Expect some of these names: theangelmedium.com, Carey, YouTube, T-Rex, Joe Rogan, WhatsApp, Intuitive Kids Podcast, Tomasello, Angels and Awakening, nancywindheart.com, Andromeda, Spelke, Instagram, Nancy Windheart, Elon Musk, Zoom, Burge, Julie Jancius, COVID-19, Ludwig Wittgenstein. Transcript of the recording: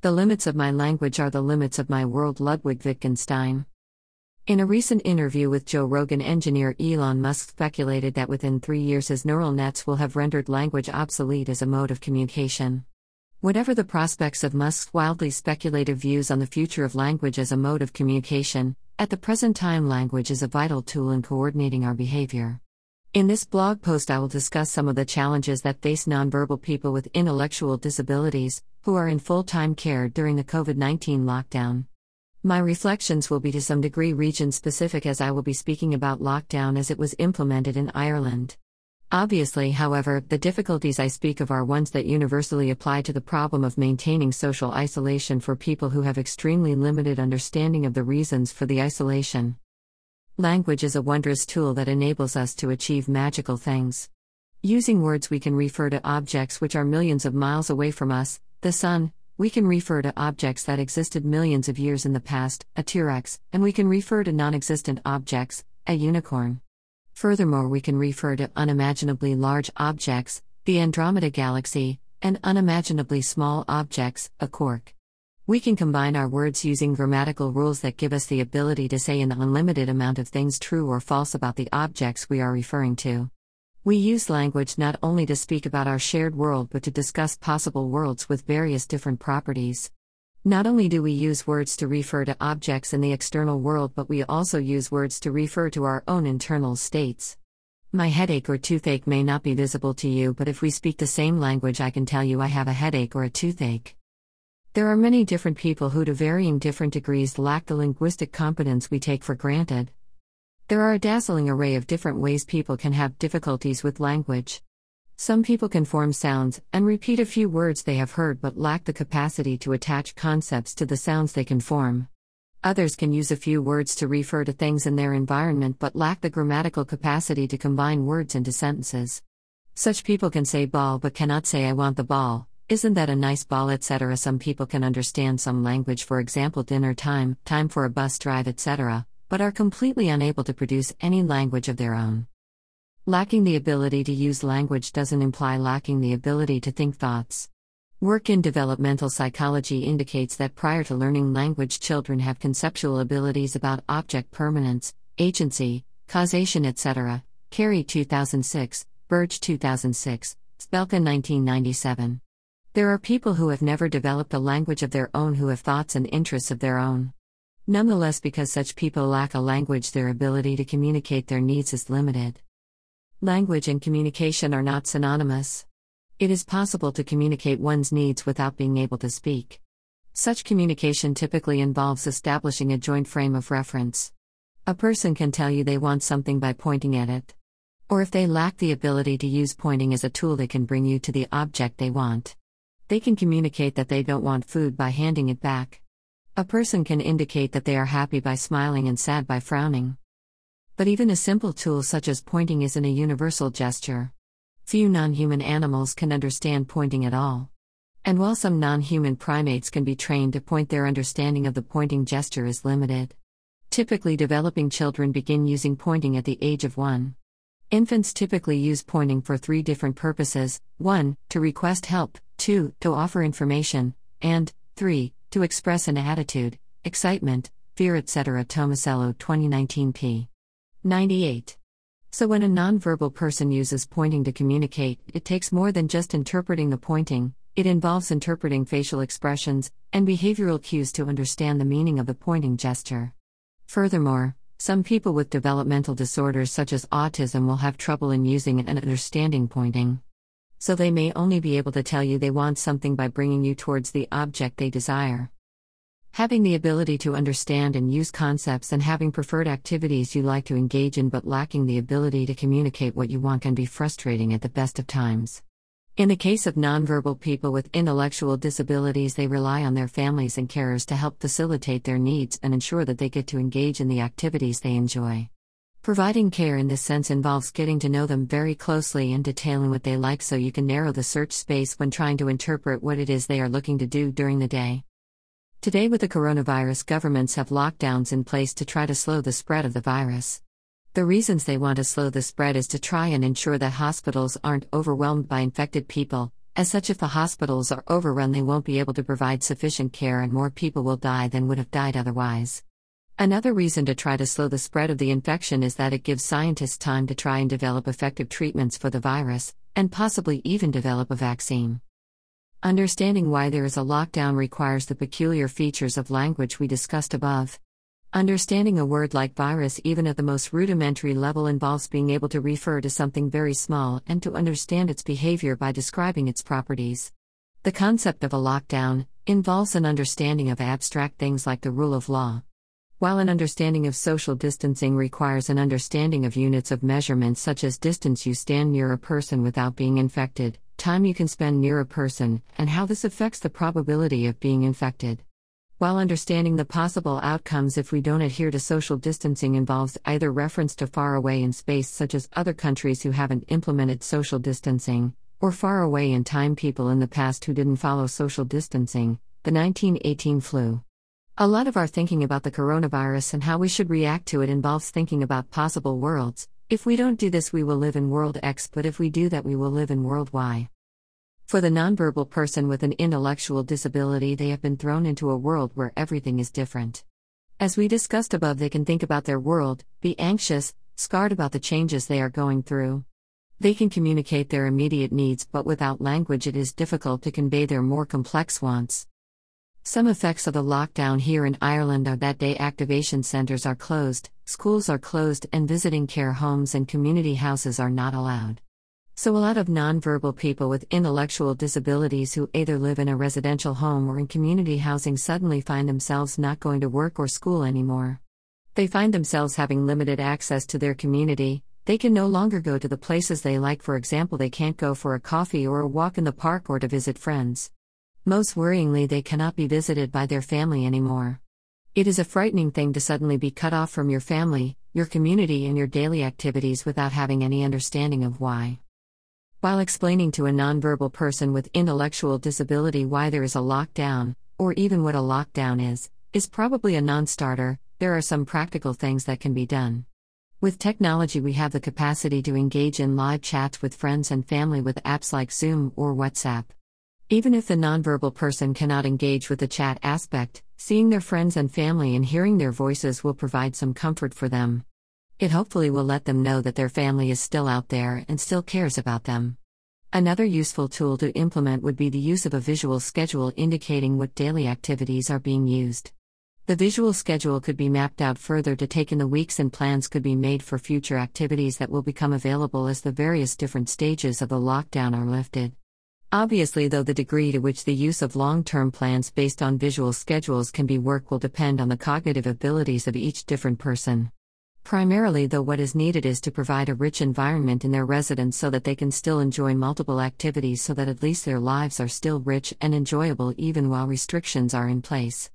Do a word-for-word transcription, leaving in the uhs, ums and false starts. The limits of my language are the limits of my world. Ludwig Wittgenstein. In a recent interview with Joe Rogan, engineer Elon Musk speculated that within three years his neural nets will have rendered language obsolete as a mode of communication. Whatever the prospects of Musk's wildly speculative views on the future of language as a mode of communication, at the present time language is a vital tool in coordinating our behavior. In this blog post I will discuss some of the challenges that face nonverbal people with intellectual disabilities, who are in full-time care during the COVID nineteen lockdown. My reflections will be to some degree region-specific, as I will be speaking about lockdown as it was implemented in Ireland. Obviously, however, the difficulties I speak of are ones that universally apply to the problem of maintaining social isolation for people who have extremely limited understanding of the reasons for the isolation. Language is a wondrous tool that enables us to achieve magical things. Using words, we can refer to objects which are millions of miles away from us, the sun. We can refer to objects that existed millions of years in the past, a T-Rex, and we can refer to non-existent objects, a unicorn. Furthermore, we can refer to unimaginably large objects, the Andromeda galaxy, and unimaginably small objects, a quark. We can combine our words using grammatical rules that give us the ability to say an unlimited amount of things true or false about the objects we are referring to. We use language not only to speak about our shared world but to discuss possible worlds with various different properties. Not only do we use words to refer to objects in the external world, but we also use words to refer to our own internal states. My headache or toothache may not be visible to you, but if we speak the same language, I can tell you I have a headache or a toothache. There are many different people who, to varying different degrees, lack the linguistic competence we take for granted. There are a dazzling array of different ways people can have difficulties with language. Some people can form sounds and repeat a few words they have heard but lack the capacity to attach concepts to the sounds they can form. Others can use a few words to refer to things in their environment but lack the grammatical capacity to combine words into sentences. Such people can say ball but cannot say I want the ball, isn't that a nice ball, et cetera. Some people can understand some language, for example dinner time, time for a bus drive, et cetera, but are completely unable to produce any language of their own. Lacking the ability to use language doesn't imply lacking the ability to think thoughts. Work in developmental psychology indicates that prior to learning language, children have conceptual abilities about object permanence, agency, causation, et cetera. Carey two thousand six, Burge two thousand six, Spelke nineteen ninety-seven. There are people who have never developed a language of their own, who have thoughts and interests of their own. Nonetheless, because such people lack a language, their ability to communicate their needs is limited. Language and communication are not synonymous. It is possible to communicate one's needs without being able to speak. Such communication typically involves establishing a joint frame of reference. A person can tell you they want something by pointing at it. Or if they lack the ability to use pointing as a tool, they can bring you to the object they want. They can communicate that they don't want food by handing it back. A person can indicate that they are happy by smiling and sad by frowning. But even a simple tool such as pointing isn't a universal gesture. Few non-human animals can understand pointing at all. And while some non-human primates can be trained to point, their understanding of the pointing gesture is limited. Typically, developing children begin using pointing at the age of one. Infants typically use pointing for three different purposes: one, to request help; two, to offer information; and three, to express an attitude, excitement, fear, et cetera. Tomasello twenty nineteen p. ninety-eight. So when a nonverbal person uses pointing to communicate, it takes more than just interpreting the pointing. It involves interpreting facial expressions and behavioral cues to understand the meaning of the pointing gesture. Furthermore, some people with developmental disorders such as autism will have trouble in using and understanding pointing. So they may only be able to tell you they want something by bringing you towards the object they desire. Having the ability to understand and use concepts and having preferred activities you like to engage in but lacking the ability to communicate what you want can be frustrating at the best of times. In the case of nonverbal people with intellectual disabilities, they rely on their families and carers to help facilitate their needs and ensure that they get to engage in the activities they enjoy. Providing care in this sense involves getting to know them very closely and detailing what they like, so you can narrow the search space when trying to interpret what it is they are looking to do during the day. Today, with the coronavirus, governments have lockdowns in place to try to slow the spread of the virus. The reasons they want to slow the spread is to try and ensure that hospitals aren't overwhelmed by infected people, as such, if the hospitals are overrun, they won't be able to provide sufficient care and more people will die than would have died otherwise. Another reason to try to slow the spread of the infection is that it gives scientists time to try and develop effective treatments for the virus, and possibly even develop a vaccine. Understanding why there is a lockdown requires the peculiar features of language we discussed above. Understanding a word like virus, even at the most rudimentary level, involves being able to refer to something very small and to understand its behavior by describing its properties. The concept of a lockdown involves an understanding of abstract things like the rule of law, while an understanding of social distancing requires an understanding of units of measurement such as distance you stand near a person without being infected, time you can spend near a person, and how this affects the probability of being infected. While understanding the possible outcomes if we don't adhere to social distancing involves either reference to far away in space, such as other countries who haven't implemented social distancing, or far away in time, people in the past who didn't follow social distancing, the nineteen eighteen flu. A lot of our thinking about the coronavirus and how we should react to it involves thinking about possible worlds. If we don't do this, we will live in world X, but if we do that, we will live in world Y. For the nonverbal person with an intellectual disability, they have been thrown into a world where everything is different. As we discussed above, they can think about their world, be anxious, scarred about the changes they are going through. They can communicate their immediate needs, but without language it is difficult to convey their more complex wants. Some effects of the lockdown here in Ireland are that day activation centres are closed, schools are closed, and visiting care homes and community houses are not allowed. So a lot of nonverbal people with intellectual disabilities who either live in a residential home or in community housing suddenly find themselves not going to work or school anymore. They find themselves having limited access to their community. They can no longer go to the places they like. For example, they can't go for a coffee or a walk in the park or to visit friends. Most worryingly, they cannot be visited by their family anymore. It is a frightening thing to suddenly be cut off from your family, your community, and your daily activities without having any understanding of why. While explaining to a nonverbal person with intellectual disability why there is a lockdown, or even what a lockdown is, is probably a non-starter, there are some practical things that can be done. With technology, we have the capacity to engage in live chats with friends and family with apps like Zoom or WhatsApp. Even if the nonverbal person cannot engage with the chat aspect, seeing their friends and family and hearing their voices will provide some comfort for them. It hopefully will let them know that their family is still out there and still cares about them. Another useful tool to implement would be the use of a visual schedule indicating what daily activities are being used. The visual schedule could be mapped out further to take in the weeks, and plans could be made for future activities that will become available as the various different stages of the lockdown are lifted. Obviously, though, the degree to which the use of long-term plans based on visual schedules can be worked will depend on the cognitive abilities of each different person. Primarily, though, what is needed is to provide a rich environment in their residence so that they can still enjoy multiple activities, so that at least their lives are still rich and enjoyable even while restrictions are in place.